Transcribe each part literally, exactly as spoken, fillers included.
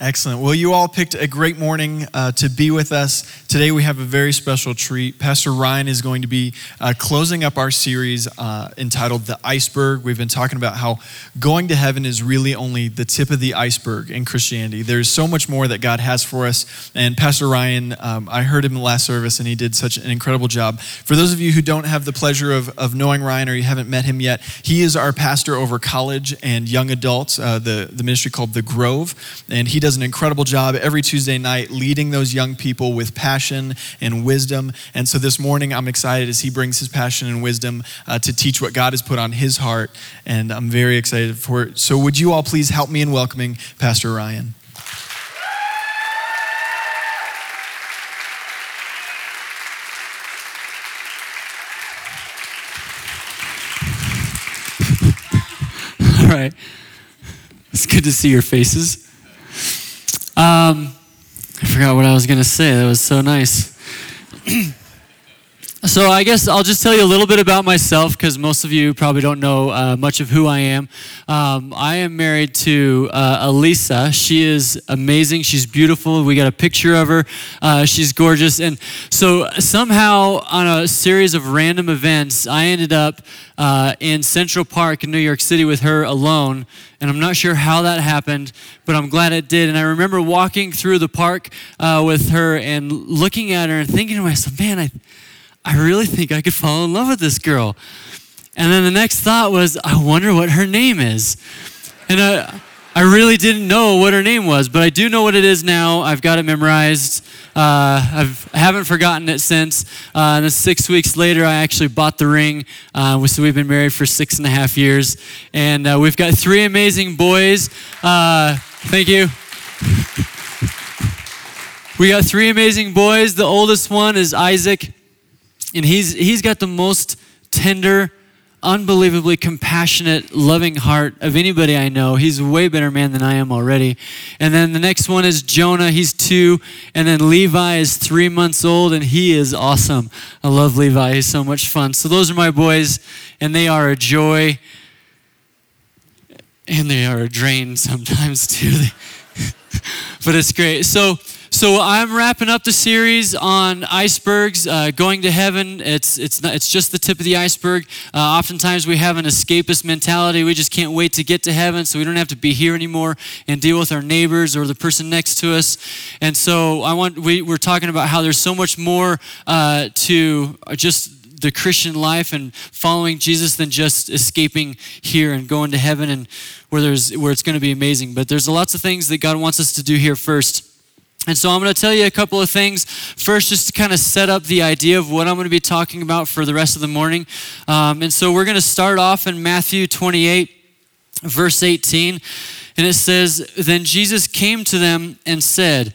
Excellent. Well, you all picked a great morning uh, to be with us. Today we have a very special treat. Pastor Ryan is going to be uh, closing up our series uh, entitled The Iceberg. We've been talking about how going to heaven is really only the tip of the iceberg in Christianity. There's so much more that God has for us. And Pastor Ryan, um, I heard him in the last service and he did such an incredible job. For those of you who don't have the pleasure of, of knowing Ryan or you haven't met him yet, he is our pastor over college and young adults, uh, the, the ministry called The Grove. And he does an incredible job every Tuesday night leading those young people with passion and wisdom. And so this morning, I'm excited as he brings his passion and wisdom uh, to teach what God has put on his heart. And I'm very excited for it. So would you all please help me in welcoming Pastor Ryan? All right. It's good to see your faces. Um, I forgot what I was going to say. That was so nice. So I guess I'll just tell you a little bit about myself because most of you probably don't know uh, much of who I am. Um, I am married to uh, Elisa. She is amazing. She's beautiful. We got a picture of her. Uh, she's gorgeous. And so somehow on a series of random events, I ended up uh, in Central Park in New York City with her alone. And I'm not sure how that happened, but I'm glad it did. And I remember walking through the park uh, with her and looking at her and thinking to myself, man, I... I really think I could fall in love with this girl. And then the next thought was, I wonder what her name is. And I, I really didn't know what her name was, but I do know what it is now. I've got it memorized. Uh, I've, I haven't forgotten it since. Uh, and then six weeks later, I actually bought the ring. Uh, so we've been married for six and a half years. And uh, we've got three amazing boys. Uh, thank you. We got three amazing boys. The oldest one is Isaac. And he's he's got the most tender, unbelievably compassionate, loving heart of anybody I know. He's a way better man than I am already. And then the next one is Jonah. He's two. And then Levi is three months old, and he is awesome. I love Levi. He's so much fun. So those are my boys, and they are a joy. And they are a drain sometimes, too. But it's great. So... So I'm wrapping up the series on icebergs, uh, going to heaven. It's it's not, it's just the tip of the iceberg. Uh, oftentimes we have an escapist mentality. We just can't wait to get to heaven, so we don't have to be here anymore and deal with our neighbors or the person next to us. And so I want we we're talking about how there's so much more uh, to just the Christian life and following Jesus than just escaping here and going to heaven and where there's where it's going to be amazing. But there's lots of things that God wants us to do here first. And so I'm going to tell you a couple of things. First, just to kind of set up the idea of what I'm going to be talking about for the rest of the morning. Um, and so we're going to start off in Matthew twenty-eight, verse eighteen. And it says, "Then Jesus came to them and said,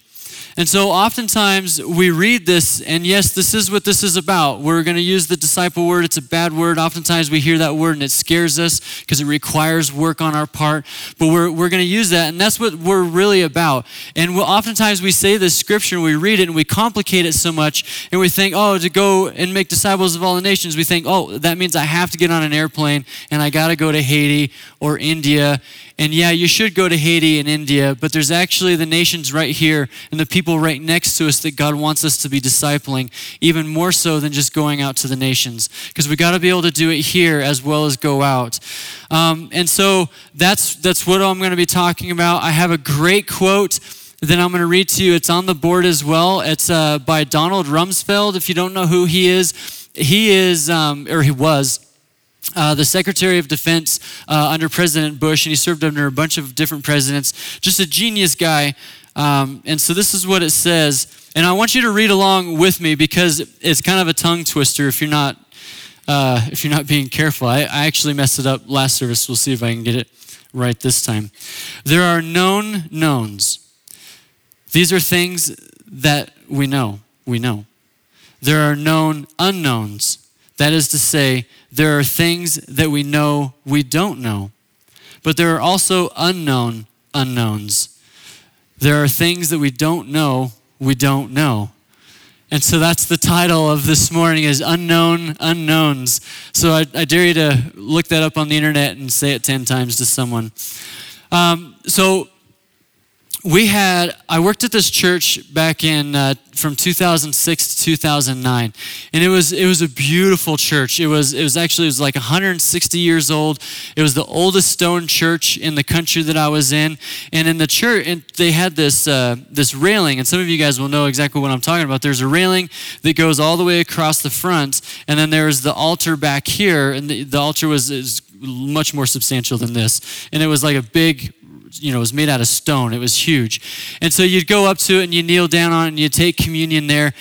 And so oftentimes we read this, and yes, this is what this is about. We're going to use the disciple word. It's a bad word. Oftentimes we hear that word, and it scares us because it requires work on our part. But we're we're going to use that, and that's what we're really about. And we'll, oftentimes we say this scripture, and we read it, and we complicate it so much, and we think, oh, to go and make disciples of all the nations, we think, oh, that means I have to get on an airplane, and I got to go to Haiti or India. And yeah, you should go to Haiti and India, but there's actually the nations right here and the people right next to us that God wants us to be discipling, even more so than just going out to the nations, because we got to be able to do it here as well as go out. Um, and so that's that's what I'm going to be talking about. I have a great quote that I'm going to read to you. It's on the board as well. It's uh, by Donald Rumsfeld. If you don't know who he is, he is, um, or he was, Uh, the Secretary of Defense uh, under President Bush, and he served under a bunch of different presidents. Just a genius guy. Um, and so this is what it says. And I want you to read along with me because it's kind of a tongue twister if you're not uh, if you're not being careful. I, I actually messed it up last service. We'll see if I can get it right this time. There are known knowns. These are things that we know. We know. There are known unknowns. That is to say, there are things that we know we don't know, but there are also unknown unknowns. There are things that we don't know we don't know. And so that's the title of this morning, is Unknown Unknowns. So I, I dare you to look that up on the internet and say it ten times to someone. Um, so we had, I worked at this church back in, uh, from two thousand six to two thousand nine. And it was, it was a beautiful church. It was, it was actually, it was like one hundred sixty years old. It was the oldest stone church in the country that I was in. And in the church, and they had this, uh, this railing, and some of you guys will know exactly what I'm talking about. There's a railing that goes all the way across the front. And then there's the altar back here. And the, the altar was, is much more substantial than this. And it was like a big, you know, it was made out of stone. It was huge. And so you'd go up to it and you kneel down on it and you take communion there.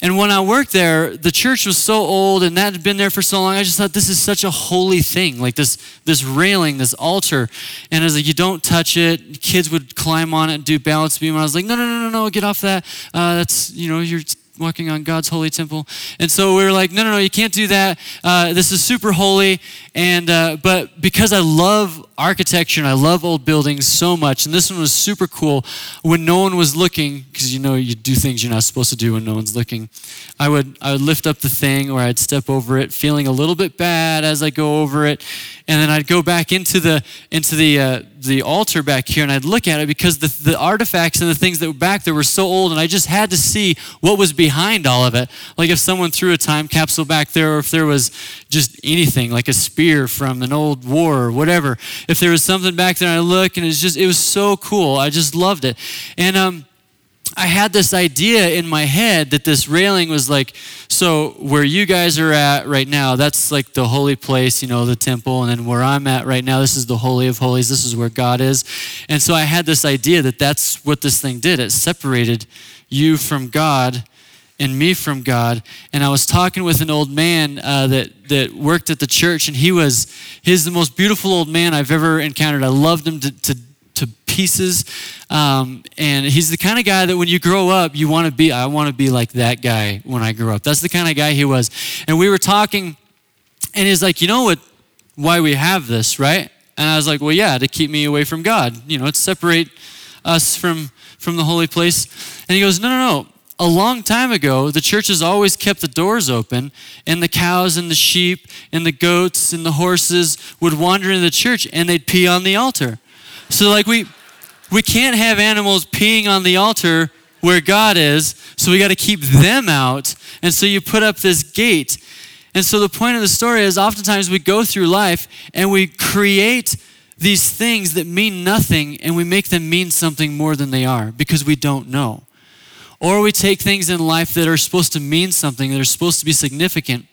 And when I worked there, the church was so old and that had been there for so long, I just thought, this is such a holy thing, like this this railing, this altar. And I was like, you don't touch it. Kids would climb on it and do balance beam. And I was like, no, no, no, no, no, get off that. Uh, that's, you know, you're walking on God's holy temple. And so we were like, no, no, no, you can't do that. Uh, this is super holy. And uh, but because I love architecture and I love old buildings so much, and this one was super cool, when no one was looking, because you know you do things you're not supposed to do when no one's looking, I would I would lift up the thing, or I'd step over it, feeling a little bit bad as I go over it, and then I'd go back into the into the uh, the altar back here, and I'd look at it because the, the artifacts and the things that were back there were so old, and I just had to see what was behind all of it. Like if someone threw a time capsule back there, or if there was just anything, like a spear from an old war or whatever. If there was something back there, I look, and it's just, it was so cool. I just loved it. And um, I had this idea in my head that this railing was like, so where you guys are at right now, that's like the holy place, you know, the temple. And then where I'm at right now, this is the Holy of Holies. This is where God is. And so I had this idea that that's what this thing did. It separated you from God and me from God. And I was talking with an old man uh, that that worked at the church, and he was he's the most beautiful old man I've ever encountered. I loved him to to, to pieces, um, and he's the kind of guy that when you grow up, you want to be. I want to be like that guy when I grow up. That's the kind of guy he was. And we were talking, and he's like, you know what? Why we have this, right? And I was like, well, yeah, to keep me away from God. You know, to separate us from from the holy place. And he goes, no, no, no. A long time ago, the church has always kept the doors open, and the cows and the sheep and the goats and the horses would wander into the church, and they'd pee on the altar. So like we we can't have animals peeing on the altar where God is, so we got to keep them out. And so you put up this gate. And so the point of the story is oftentimes we go through life and we create these things that mean nothing, and we make them mean something more than they are because we don't know. Or we take things in life that are supposed to mean something, that are supposed to be significant,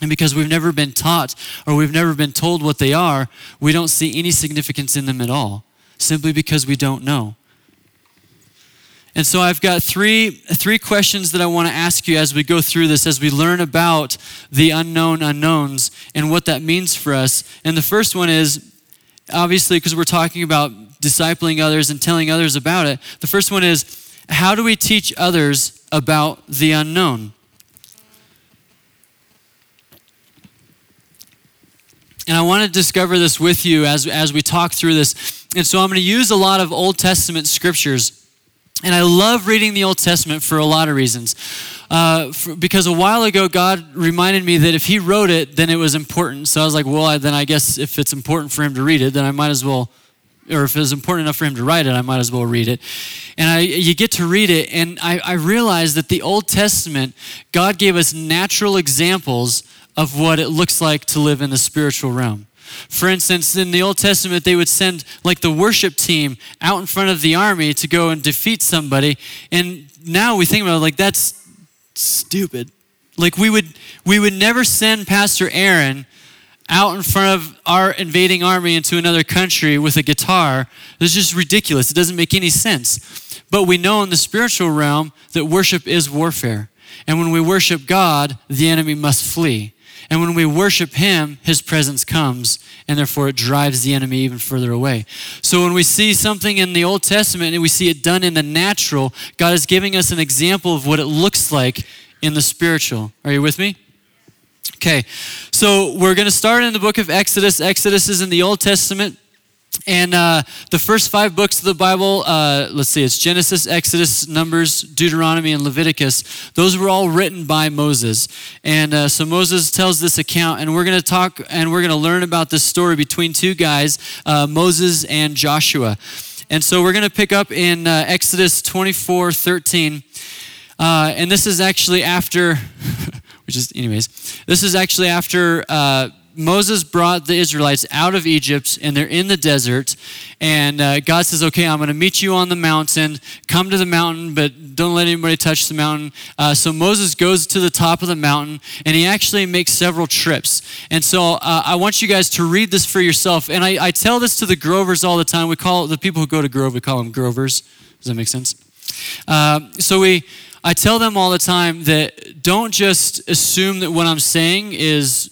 and because we've never been taught or we've never been told what they are, we don't see any significance in them at all, simply because we don't know. And so I've got three three questions that I want to ask you as we go through this, as we learn about the unknown unknowns and what that means for us. And the first one is, obviously, because we're talking about discipling others and telling others about it, the first one is, how do we teach others about the unknown? And I want to discover this with you as, as we talk through this. And so I'm going to use a lot of Old Testament scriptures. And I love reading the Old Testament for a lot of reasons. Uh, for, because a while ago, God reminded me that if he wrote it, then it was important. So I was like, well, I, then I guess if it's important for him to read it, then I might as well, or if it was important enough for him to write it, I might as well read it. And I, you get to read it, and I, I realized that the Old Testament, God gave us natural examples of what it looks like to live in the spiritual realm. For instance, in the Old Testament, they would send like the worship team out in front of the army to go and defeat somebody. And now we think about it, like, that's stupid. Like we would, we would never send Pastor Aaron out in front of our invading army into another country with a guitar. It's just ridiculous. It doesn't make any sense. But we know in the spiritual realm that worship is warfare. And when we worship God, the enemy must flee. And when we worship him, his presence comes, and therefore it drives the enemy even further away. So when we see something in the Old Testament and we see it done in the natural, God is giving us an example of what it looks like in the spiritual. Are you with me? Okay, so we're going to start in the book of Exodus. Exodus is in the Old Testament. And uh, the first five books of the Bible, uh, let's see, it's Genesis, Exodus, Numbers, Deuteronomy, and Leviticus. Those were all written by Moses. And uh, so Moses tells this account, and we're going to talk and we're going to learn about this story between two guys, uh, Moses and Joshua. And so we're going to pick up in uh, Exodus twenty-four thirteen. Uh, and this is actually after, which is, anyways, this is actually after... Uh, Moses brought the Israelites out of Egypt, and they're in the desert, and uh, God says, okay, I'm going to meet you on the mountain. Come to the mountain, but don't let anybody touch the mountain. Uh, so Moses goes to the top of the mountain, and he actually makes several trips. And so uh, I want you guys to read this for yourself. And I, I tell this to the Grovers all the time. We call the people who go to Grove, we call them Grovers. Does that make sense? Uh, so we... I tell them all the time that don't just assume that what I'm saying is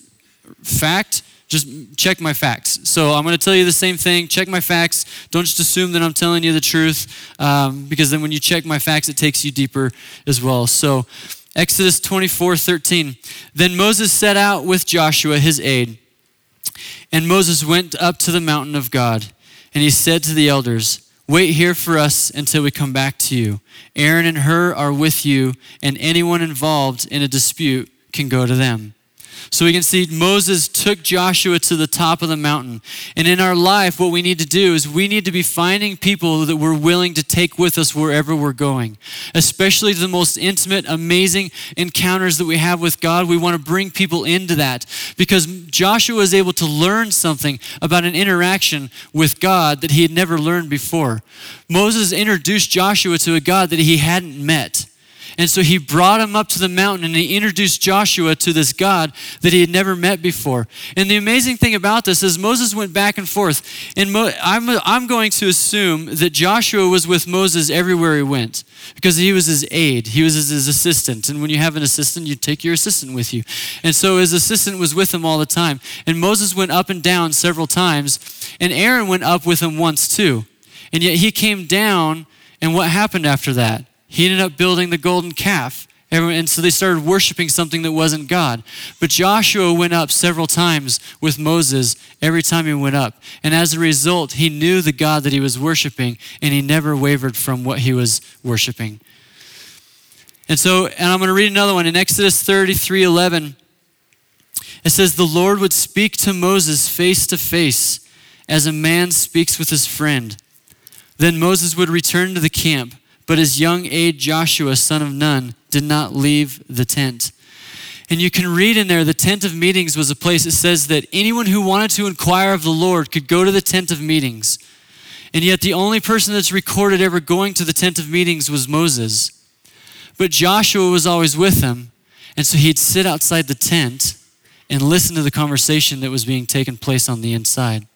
fact, just check my facts. So I'm going to tell you the same thing. Check my facts. Don't just assume that I'm telling you the truth, um, because then when you check my facts, it takes you deeper as well. So Exodus twenty-four thirteen. Then Moses set out with Joshua, his aide, and Moses went up to the mountain of God, and he said to the elders, wait here for us until we come back to you. Aaron and Hur are with you, and anyone involved in a dispute can go to them. So we can see Moses took Joshua to the top of the mountain. And in our life, what we need to do is we need to be finding people that we're willing to take with us wherever we're going, especially the most intimate, amazing encounters that we have with God. We want to bring people into that because Joshua is able to learn something about an interaction with God that he had never learned before. Moses introduced Joshua to a God that he hadn't met. And so he brought him up to the mountain and he introduced Joshua to this God that he had never met before. And the amazing thing about this is Moses went back and forth. And Mo- I'm, I'm going to assume that Joshua was with Moses everywhere he went because he was his aide. He was his, his assistant. And when you have an assistant, you take your assistant with you. And so his assistant was with him all the time. And Moses went up and down several times. And Aaron went up with him once too. And yet he came down, and what happened after that? He ended up building the golden calf. And so they started worshiping something that wasn't God. But Joshua went up several times with Moses every time he went up. And as a result, he knew the God that he was worshiping, and he never wavered from what he was worshiping. And so, and I'm going to read another one. In Exodus thirty-three eleven, it says, the Lord would speak to Moses face to face as a man speaks with his friend. Then Moses would return to the camp. But his young aide Joshua, son of Nun, did not leave the tent. And you can read in there, the tent of meetings was a place, it says that anyone who wanted to inquire of the Lord could go to the tent of meetings. And yet the only person that's recorded ever going to the tent of meetings was Moses. But Joshua was always with him, and so he'd sit outside the tent and listen to the conversation that was being taken place on the inside.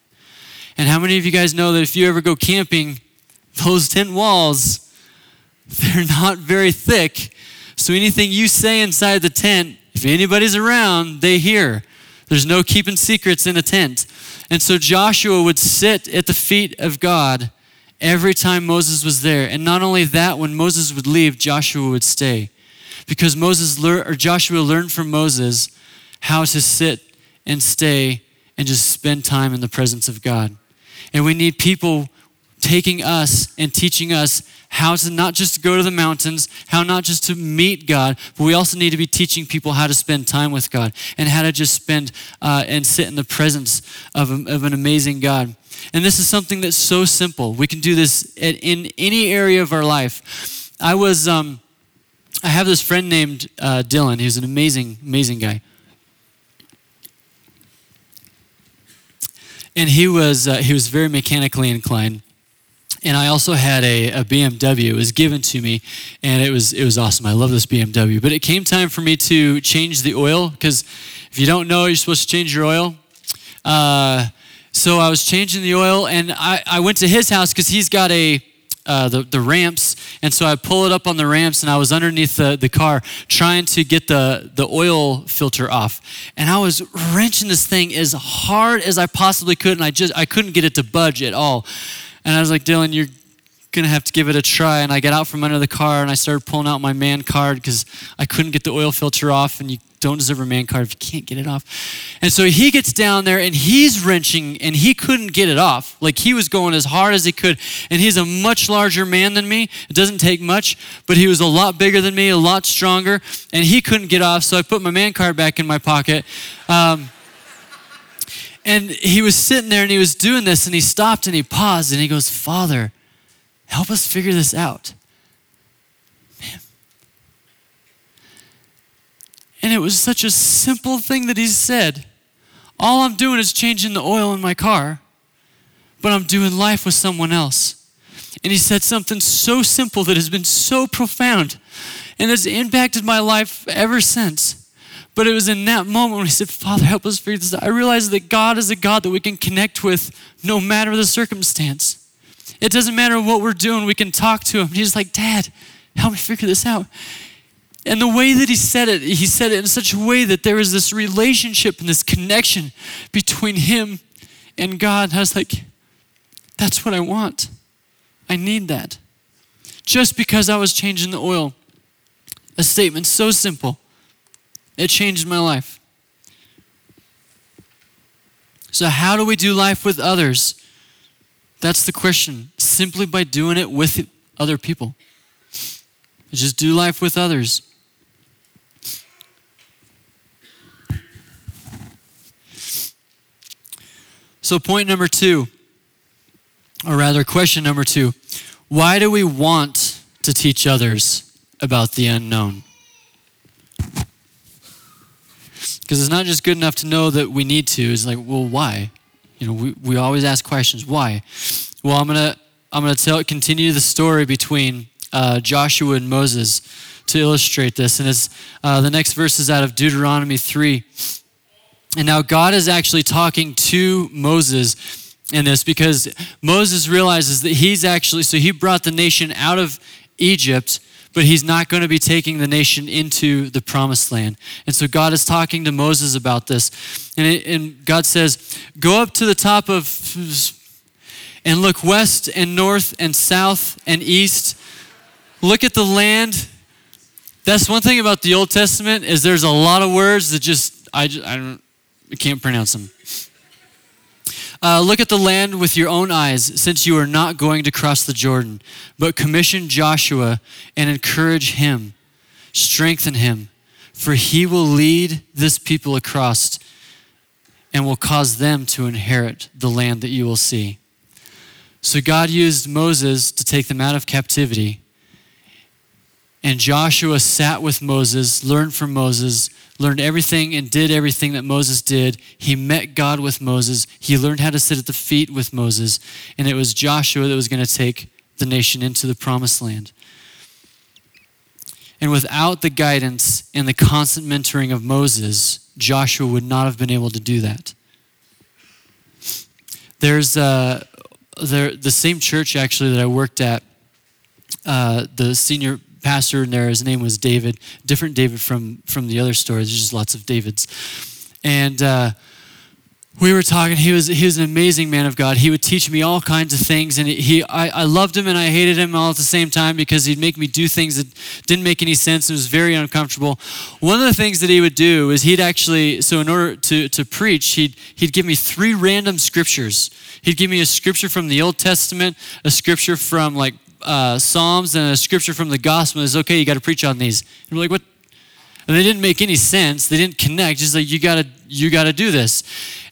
And how many of you guys know that if you ever go camping, those tent walls, they're not very thick, so anything you say inside the tent, if anybody's around, they hear. There's no keeping secrets in a tent. And so Joshua would sit at the feet of God every time Moses was there. And not only that, when Moses would leave, Joshua would stay. Because Moses lear- or Joshua learned from Moses how to sit and stay and just spend time in the presence of God. And we need people taking us and teaching us how to not just go to the mountains, how not just to meet God, but we also need to be teaching people how to spend time with God and how to just spend uh, and sit in the presence of, a, of an amazing God. And this is something that's so simple. We can do this at, in any area of our life. I was, um, I have this friend named uh, Dylan. He's an amazing, amazing guy. And he was, uh, he was very mechanically inclined. And I also had a, a B M W. It was given to me, and it was it was awesome. I love this B M W. But it came time for me to change the oil, because if you don't know, you're supposed to change your oil. Uh, so I was changing the oil, and I, I went to his house, because he's got a uh, the, the ramps. And so I pull it up on the ramps, and I was underneath the, the car trying to get the, the oil filter off. And I was wrenching this thing as hard as I possibly could, and I just I couldn't get it to budge at all. And I was like, Dylan, you're going to have to give it a try. And I got out from under the car and I started pulling out my man card because I couldn't get the oil filter off, and you don't deserve a man card if you can't get it off. And so he gets down there and he's wrenching and he couldn't get it off. Like, he was going as hard as he could. And he's a much larger man than me. It doesn't take much, but he was a lot bigger than me, a lot stronger, and he couldn't get off. So I put my man card back in my pocket. Um, and he was sitting there and he was doing this and he stopped and he paused and he goes, "Father, help us figure this out." And it was such a simple thing that he said. All I'm doing is changing the oil in my car, but I'm doing life with someone else. And he said something so simple that has been so profound and has impacted my life ever since. But it was in that moment when he said, "Father, help us figure this out." I realized that God is a God that we can connect with no matter the circumstance. It doesn't matter what we're doing, we can talk to him. He's like, "Dad, help me figure this out." And the way that he said it, he said it in such a way that there was this relationship and this connection between him and God. And I was like, that's what I want. I need that. Just because I was changing the oil. A statement so simple. It changed my life. So how do we do life with others? That's the question. Simply by doing it with other people. Just do life with others. So point number two, or rather question number two, why do we want to teach others about the unknown? Because it's not just good enough to know that we need to. It's like, well, why? You know, we, we always ask questions. Why? Well, I'm gonna I'm gonna tell continue the story between uh, Joshua and Moses to illustrate this, and it's uh, the next verse is out of Deuteronomy three. And now God is actually talking to Moses in this, because Moses realizes that he's actually, so he brought the nation out of Egypt, but he's not going to be taking the nation into the promised land. And so God is talking to Moses about this. And, it, and God says, "Go up to the top of, and look west and north and south and east. Look at the land." That's one thing about the Old Testament, is there's a lot of words that just, I, just, I don't, I can't pronounce them. Uh, "look at the land with your own eyes, since you are not going to cross the Jordan, but commission Joshua and encourage him, strengthen him, for he will lead this people across and will cause them to inherit the land that you will see." So God used Moses to take them out of captivity. And Joshua sat with Moses, learned from Moses, learned everything and did everything that Moses did. He met God with Moses. He learned how to sit at the feet with Moses. And it was Joshua that was going to take the nation into the promised land. And without the guidance and the constant mentoring of Moses, Joshua would not have been able to do that. There's uh, there, the same church, actually, that I worked at, uh, the senior pastor in there, his name was David, different David from from the other story. There's just lots of Davids. And uh, we were talking, he was he was an amazing man of God. He would teach me all kinds of things, and he I, I loved him and I hated him all at the same time, because he'd make me do things that didn't make any sense. It was very uncomfortable. One of the things that he would do is he'd actually, so in order to, to preach, he'd, he'd give me three random scriptures. He'd give me a scripture from the Old Testament, a scripture from like Uh, Psalms, and a scripture from the gospel. Is okay, you got to preach on these. And we're like, what? And they didn't make any sense. They didn't connect. Just like, you got to you got to do this.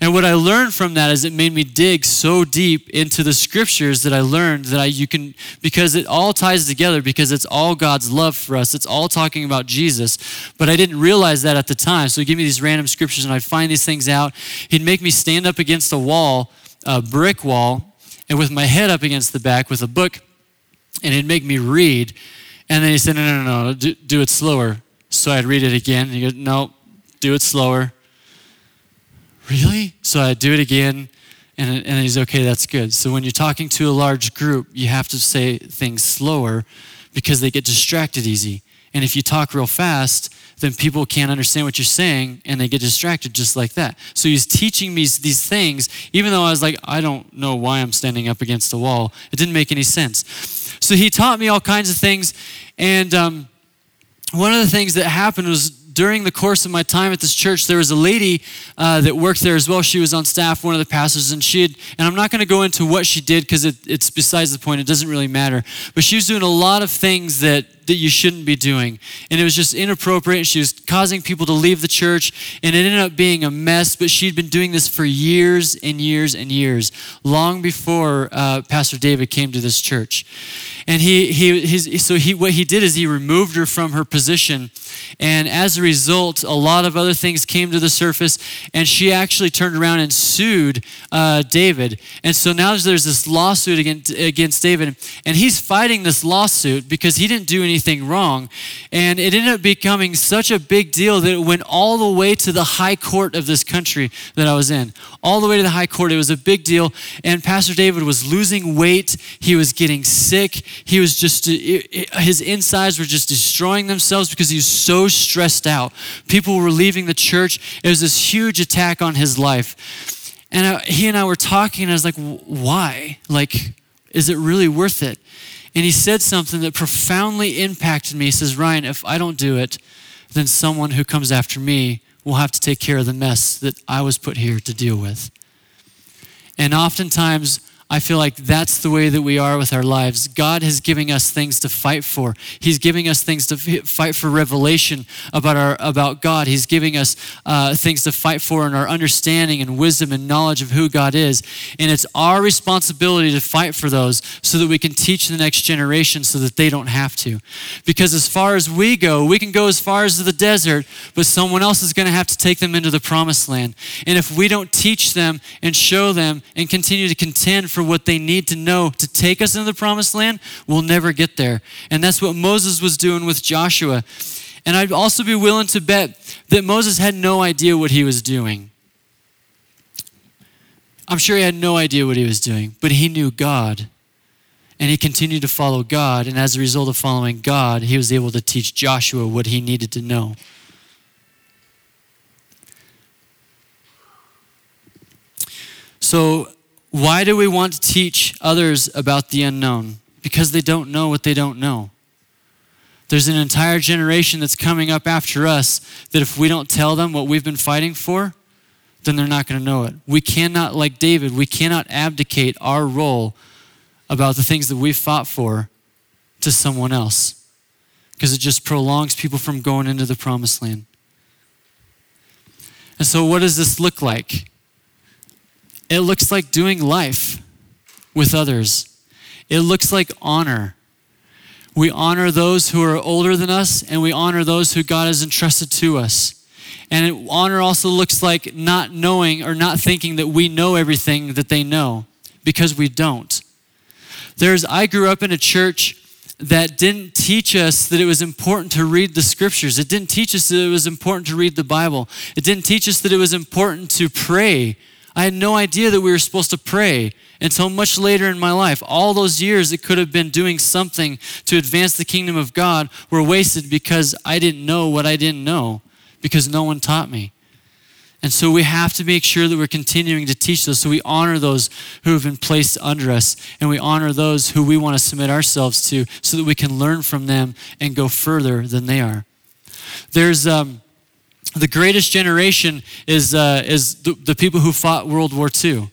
And what I learned from that is it made me dig so deep into the scriptures that I learned that I you can, because it all ties together, because it's all God's love for us. It's all talking about Jesus. But I didn't realize that at the time. So he'd give me these random scriptures and I'd find these things out. He'd make me stand up against a wall, a brick wall, and with my head up against the back with a book, and it'd make me read. And then he said, no, no, no, no, do, do it slower. So I'd read it again. And he goes, no, do it slower. Really? So I'd do it again. And, and he's, okay, that's good. So when you're talking to a large group, you have to say things slower because they get distracted easy. And if you talk real fast, then people can't understand what you're saying and they get distracted just like that. So he's teaching me these things, even though I was like, I don't know why I'm standing up against the wall. It didn't make any sense. So he taught me all kinds of things. And um, one of the things that happened was during the course of my time at this church, there was a lady uh, that worked there as well. She was on staff, one of the pastors, and she had, and I'm not going to go into what she did because it, it's besides the point. It doesn't really matter. But she was doing a lot of things that that you shouldn't be doing. And it was just inappropriate. She was causing people to leave the church, and it ended up being a mess, but she'd been doing this for years and years and years, long before uh, Pastor David came to this church. And he, he his, so he what he did is he removed her from her position, and as a result, a lot of other things came to the surface, and she actually turned around and sued uh, David. And so now there's this lawsuit against, against David, and he's fighting this lawsuit because he didn't do anything anything wrong. And it ended up becoming such a big deal that it went all the way to the high court of this country that I was in. All the way to the high court. It was a big deal. And Pastor David was losing weight. He was getting sick. He was just, it, it, his insides were just destroying themselves because he was so stressed out. People were leaving the church. It was this huge attack on his life. And I, he and I were talking, and I was like, why? Like, is it really worth it? And he said something that profoundly impacted me. He says, Ryan, if I don't do it, then someone who comes after me will have to take care of the mess that I was put here to deal with. And oftentimes, I feel like that's the way that we are with our lives. God is giving us things to fight for. He's giving us things to fight for revelation about our about God. He's giving us uh, things to fight for in our understanding and wisdom and knowledge of who God is. And it's our responsibility to fight for those so that we can teach the next generation so that they don't have to. Because as far as we go, we can go as far as the desert, but someone else is going to have to take them into the promised land. And if we don't teach them and show them and continue to contend for what they need to know to take us into the promised land, we'll never get there. And that's what Moses was doing with Joshua. And I'd also be willing to bet that Moses had no idea what he was doing. I'm sure he had no idea what he was doing, but he knew God. And he continued to follow God. And as a result of following God, he was able to teach Joshua what he needed to know. So, why do we want to teach others about the unknown? Because they don't know what they don't know. There's an entire generation that's coming up after us that if we don't tell them what we've been fighting for, then they're not going to know it. We cannot, like David, we cannot abdicate our role about the things that we fought for to someone else, because it just prolongs people from going into the promised land. And so what does this look like? It looks like doing life with others. It looks like honor. We honor those who are older than us, and we honor those who God has entrusted to us. And it, honor also looks like not knowing or not thinking that we know everything that they know, because we don't. There's, I grew up in a church that didn't teach us that it was important to read the scriptures. It didn't teach us that it was important to read the Bible. It didn't teach us that it was important to pray. I had no idea that we were supposed to pray until much later in my life. All those years that could have been doing something to advance the kingdom of God were wasted because I didn't know what I didn't know, because no one taught me. And so we have to make sure that we're continuing to teach those, so we honor those who have been placed under us, and we honor those who we want to submit ourselves to so that we can learn from them and go further than they are. There's... um. The greatest generation is uh, is the, the people who fought World War Two.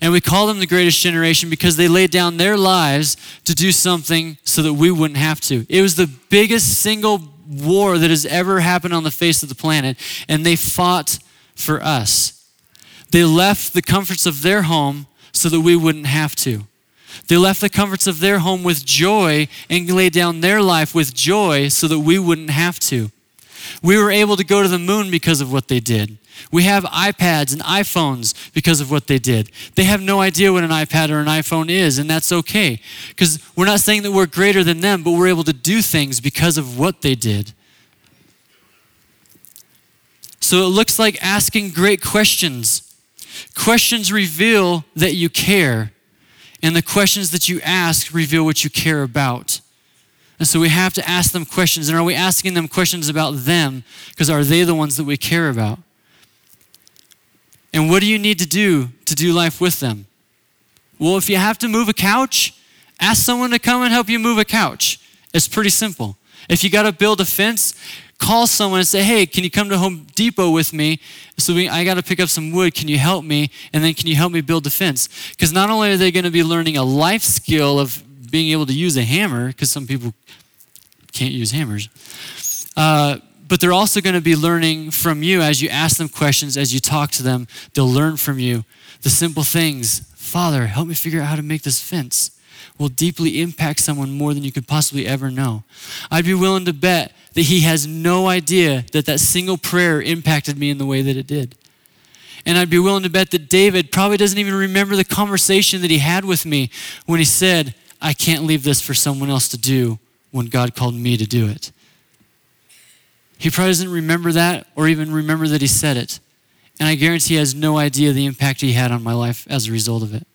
And we call them the greatest generation because they laid down their lives to do something so that we wouldn't have to. It was the biggest single war that has ever happened on the face of the planet, and they fought for us. They left the comforts of their home so that we wouldn't have to. They left the comforts of their home with joy and laid down their life with joy so that we wouldn't have to. We were able to go to the moon because of what they did. We have iPads and iPhones because of what they did. They have no idea what an iPad or an iPhone is, and that's okay. Because we're not saying that we're greater than them, but we're able to do things because of what they did. So it looks like asking great questions. Questions reveal that you care, and the questions that you ask reveal what you care about. And so we have to ask them questions. And are we asking them questions about them? Because are they the ones that we care about? And what do you need to do to do life with them? Well, if you have to move a couch, ask someone to come and help you move a couch. It's pretty simple. If you got to build a fence, call someone and say, hey, can you come to Home Depot with me? So we, I got to pick up some wood. Can you help me? And then can you help me build the fence? Because not only are they going to be learning a life skill of being able to use a hammer, because some people can't use hammers, uh, but they're also going to be learning from you as you ask them questions, as you talk to them. They'll learn from you the simple things. Father, help me figure out how to make this fence. Will deeply impact someone more than you could possibly ever know. I'd be willing to bet that he has no idea that that single prayer impacted me in the way that it did. And I'd be willing to bet that David probably doesn't even remember the conversation that he had with me when he said, I can't leave this for someone else to do when God called me to do it. He probably doesn't remember that or even remember that he said it. And I guarantee he has no idea the impact he had on my life as a result of it.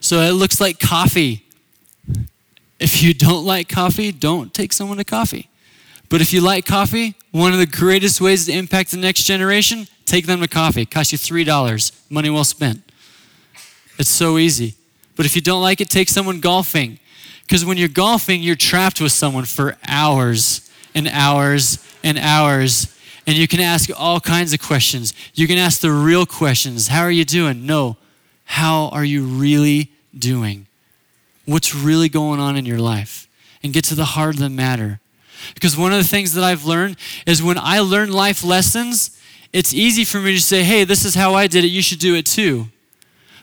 So it looks like coffee. If you don't like coffee, don't take someone to coffee. But if you like coffee, one of the greatest ways to impact the next generation, take them to coffee. It costs you three dollars. Money well spent. It's so easy. But if you don't like it, take someone golfing. Because when you're golfing, you're trapped with someone for hours and hours and hours. And you can ask all kinds of questions. You can ask the real questions. How are you doing? No. How are you really doing? What's really going on in your life? And get to the heart of the matter. Because one of the things that I've learned is when I learn life lessons, it's easy for me to say, hey, this is how I did it, you should do it too.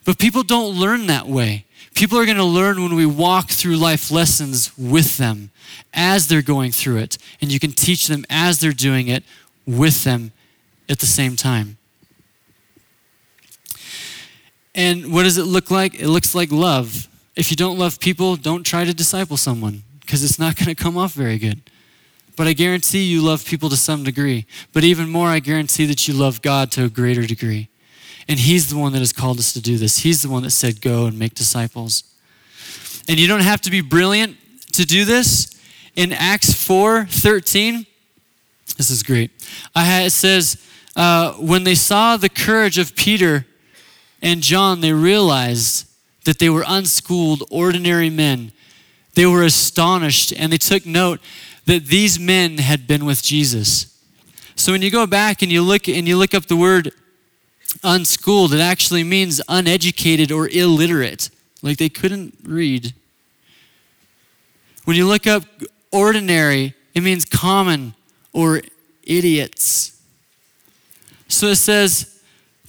But people don't learn that way. People are going to learn when we walk through life lessons with them as they're going through it. And you can teach them as they're doing it with them at the same time. And what does it look like? It looks like love. If you don't love people, don't try to disciple someone because it's not going to come off very good. But I guarantee you love people to some degree. But even more, I guarantee that you love God to a greater degree. And He's the one that has called us to do this. He's the one that said, go and make disciples. And you don't have to be brilliant to do this. In Acts four thirteen, this is great. I had, it says, uh, when they saw the courage of Peter and John, they realized that they were unschooled, ordinary men. They were astonished, and they took note that these men had been with Jesus. So when you go back and you look and you look up the word unschooled, it actually means uneducated or illiterate. Like they couldn't read. When you look up ordinary, it means common or idiots. So it says,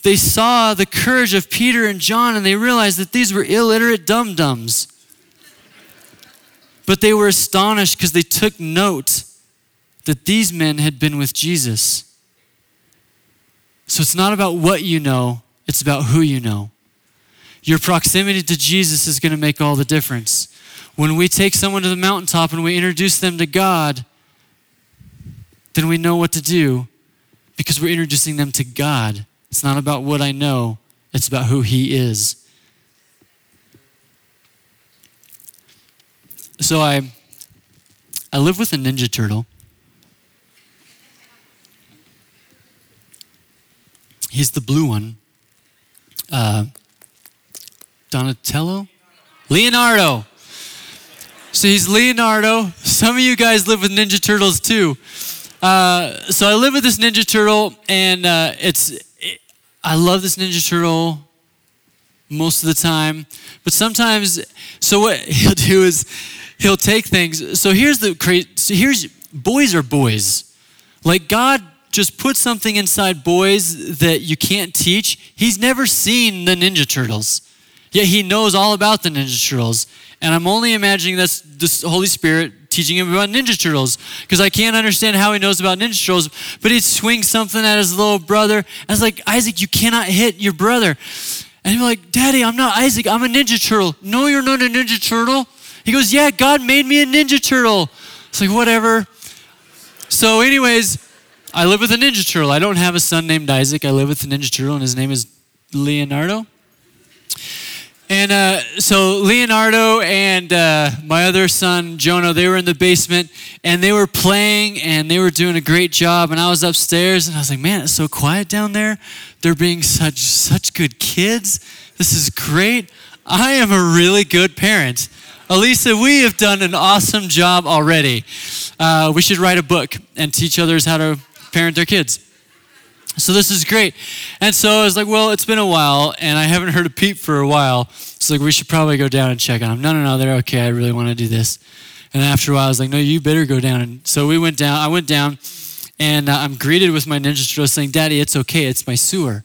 they saw the courage of Peter and John, and they realized that these were illiterate dum-dums. But they were astonished because they took note that these men had been with Jesus. So it's not about what you know, it's about who you know. Your proximity to Jesus is going to make all the difference. When we take someone to the mountaintop and we introduce them to God, then we know what to do because we're introducing them to God. It's not about what I know, it's about who He is. So I I live with a Ninja Turtle. He's the blue one. Uh, Donatello? Leonardo. So he's Leonardo. Some of you guys live with Ninja Turtles too. Uh, so I live with this Ninja Turtle, and uh, it's... I love this Ninja Turtle most of the time, but sometimes, so what he'll do is he'll take things. So here's the crazy, so here's, boys are boys. Like God just put something inside boys that you can't teach. He's never seen the Ninja Turtles, yet He knows all about the Ninja Turtles. And I'm only imagining that's the Holy Spirit teaching him about Ninja Turtles because I can't understand how he knows about Ninja Turtles, but he'd swing something at his little brother. I was like, Isaac, you cannot hit your brother. And he'd be like, Daddy, I'm not Isaac, I'm a Ninja Turtle. No, you're not a Ninja Turtle. He goes, yeah, God made me a Ninja Turtle. It's like, whatever. So anyways, I live with a Ninja Turtle. I don't have a son named Isaac. I live with a Ninja Turtle and his name is Leonardo. And uh, so Leonardo and uh, my other son, Jonah, they were in the basement, and they were playing, and they were doing a great job. And I was upstairs, and I was like, man, it's so quiet down there. They're being such such good kids. This is great. I am a really good parent. Elisa, we have done an awesome job already. Uh, we should write a book and teach others how to parent their kids. So this is great. And so I was like, well, it's been a while, and I haven't heard a peep for a while. So like, we should probably go down and check on them. No, no, no, they're okay. I really want to do this. And after a while, I was like, no, you better go down. And so we went down. I went down, and uh, I'm greeted with my ninja stroll saying, Daddy, it's okay. It's my sewer.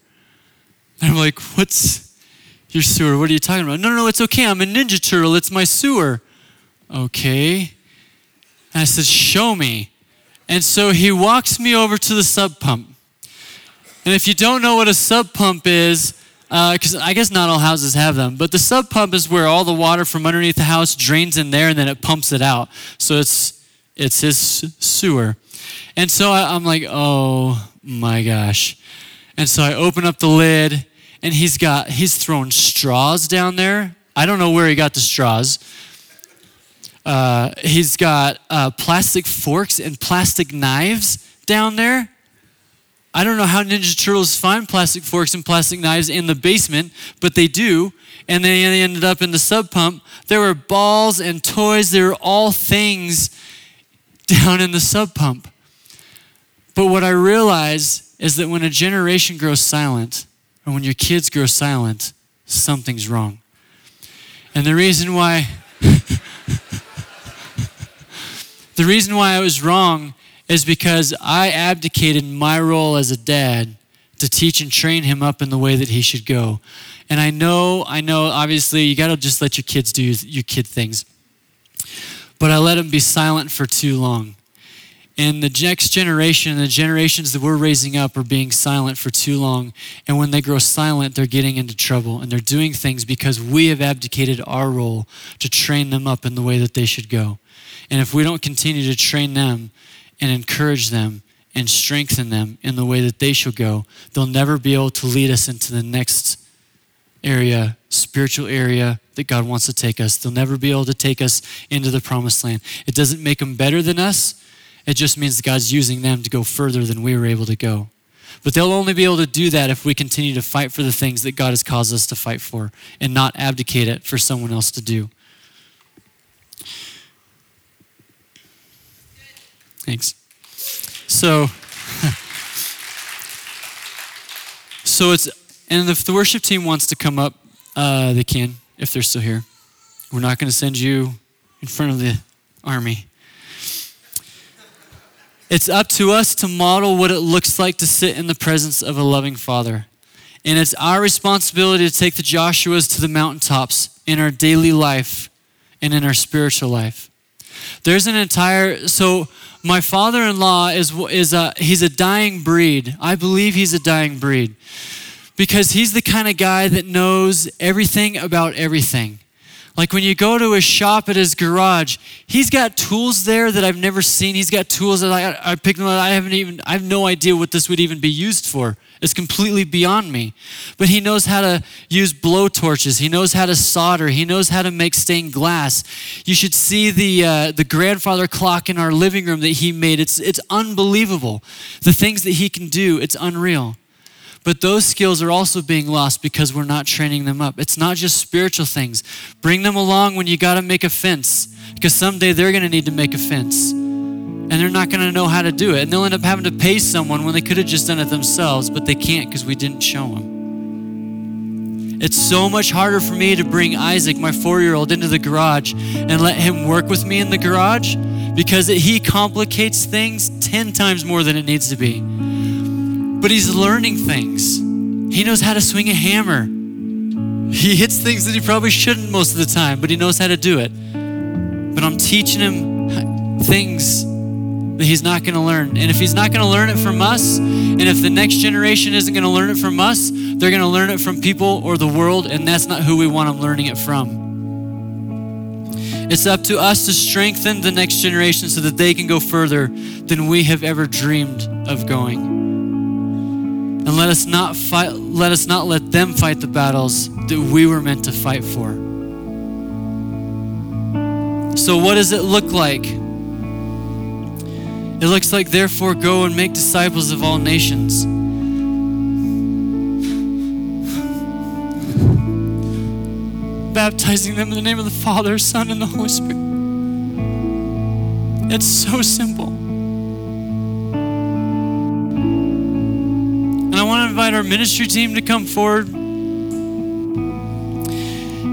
And I'm like, what's your sewer? What are you talking about? No, no, no, it's okay. I'm a ninja turtle. It's my sewer. Okay. And I said, show me. And so he walks me over to the sub pump. And if you don't know what a sub pump is, because uh, I guess not all houses have them, but the sub pump is where all the water from underneath the house drains in there and then it pumps it out. So it's it's his sewer. And so I, I'm like, oh my gosh. And so I open up the lid and he's got, he's thrown straws down there. I don't know where he got the straws. Uh, he's got uh, plastic forks and plastic knives down there. I don't know how Ninja Turtles find plastic forks and plastic knives in the basement, but they do, and they ended up in the sub pump. There were balls and toys. There were all things down in the sub pump. But what I realize is that when a generation grows silent, or when your kids grow silent, something's wrong. And the reason why, the reason why I was wrong is because I abdicated my role as a dad to teach and train him up in the way that he should go. And I know, I know, obviously, you gotta just let your kids do your kid things. But I let him be silent for too long. And the next generation, the generations that we're raising up are being silent for too long. And when they grow silent, they're getting into trouble. And they're doing things because we have abdicated our role to train them up in the way that they should go. And if we don't continue to train them, and encourage them and strengthen them in the way that they shall go, they'll never be able to lead us into the next area, spiritual area that God wants to take us. They'll never be able to take us into the promised land. It doesn't make them better than us. It just means that God's using them to go further than we were able to go. But they'll only be able to do that if we continue to fight for the things that God has caused us to fight for and not abdicate it for someone else to do. Thanks. So, so it's, and if the worship team wants to come up, uh, they can, if they're still here. We're not going to send you in front of the army. It's up to us to model what it looks like to sit in the presence of a loving Father. And it's our responsibility to take the Joshuas to the mountaintops in our daily life and in our spiritual life. There's an entire, so my father-in-law is, is a, he's a dying breed. I believe he's a dying breed because he's the kind of guy that knows everything about everything. Like when you go to his shop at his garage, he's got tools there that I've never seen. He's got tools that I, I picked them up. I haven't even, I have no idea what this would even be used for. It's completely beyond me. But he knows how to use blow torches. He knows how to solder. He knows how to make stained glass. You should see the uh, the grandfather clock in our living room that he made. It's it's unbelievable. The things that he can do, it's unreal. But those skills are also being lost because we're not training them up. It's not just spiritual things. Bring them along when you got to make a fence because someday they're going to need to make a fence. And they're not going to know how to do it. And they'll end up having to pay someone when they could have just done it themselves, but they can't because we didn't show them. It's so much harder for me to bring Isaac, my four-year-old, into the garage and let him work with me in the garage because he complicates things ten times more than it needs to be. But he's learning things. He knows how to swing a hammer. He hits things that he probably shouldn't most of the time, but he knows how to do it. But I'm teaching him things that he's not going to learn. And if he's not going to learn it from us, and if the next generation isn't going to learn it from us, they're going to learn it from people or the world, and that's not who we want them learning it from. It's up to us to strengthen the next generation so that they can go further than we have ever dreamed of going. And let us not fight, let us not let them fight the battles that we were meant to fight for. So what does it look like? It looks like, therefore, go and make disciples of all nations. Baptizing them in the name of the Father, Son, and the Holy Spirit. It's so simple. And I want to invite our ministry team to come forward.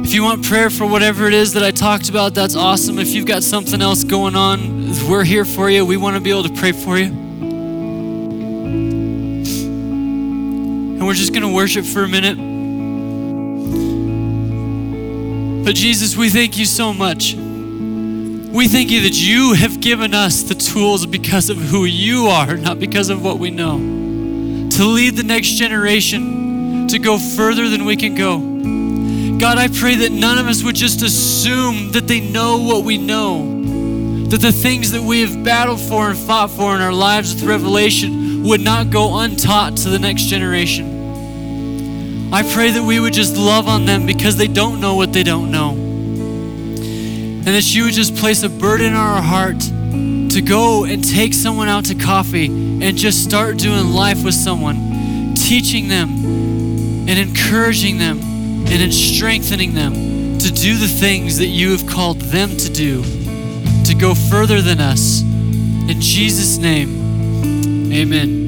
If you want prayer for whatever it is that I talked about, that's awesome. If you've got something else going on, we're here for you. We want to be able to pray for you. And we're just going to worship for a minute. But Jesus, we thank you so much. We thank you that you have given us the tools because of who you are, not because of what we know, to lead the next generation, to go further than we can go. God, I pray that none of us would just assume that they know what we know, that the things that we have battled for and fought for in our lives with revelation would not go untaught to the next generation. I pray that we would just love on them because they don't know what they don't know. And that you would just place a burden on our heart to go and take someone out to coffee and just start doing life with someone, teaching them and encouraging them and strengthening them to do the things that you have called them to do, to go further than us. In Jesus' name, amen.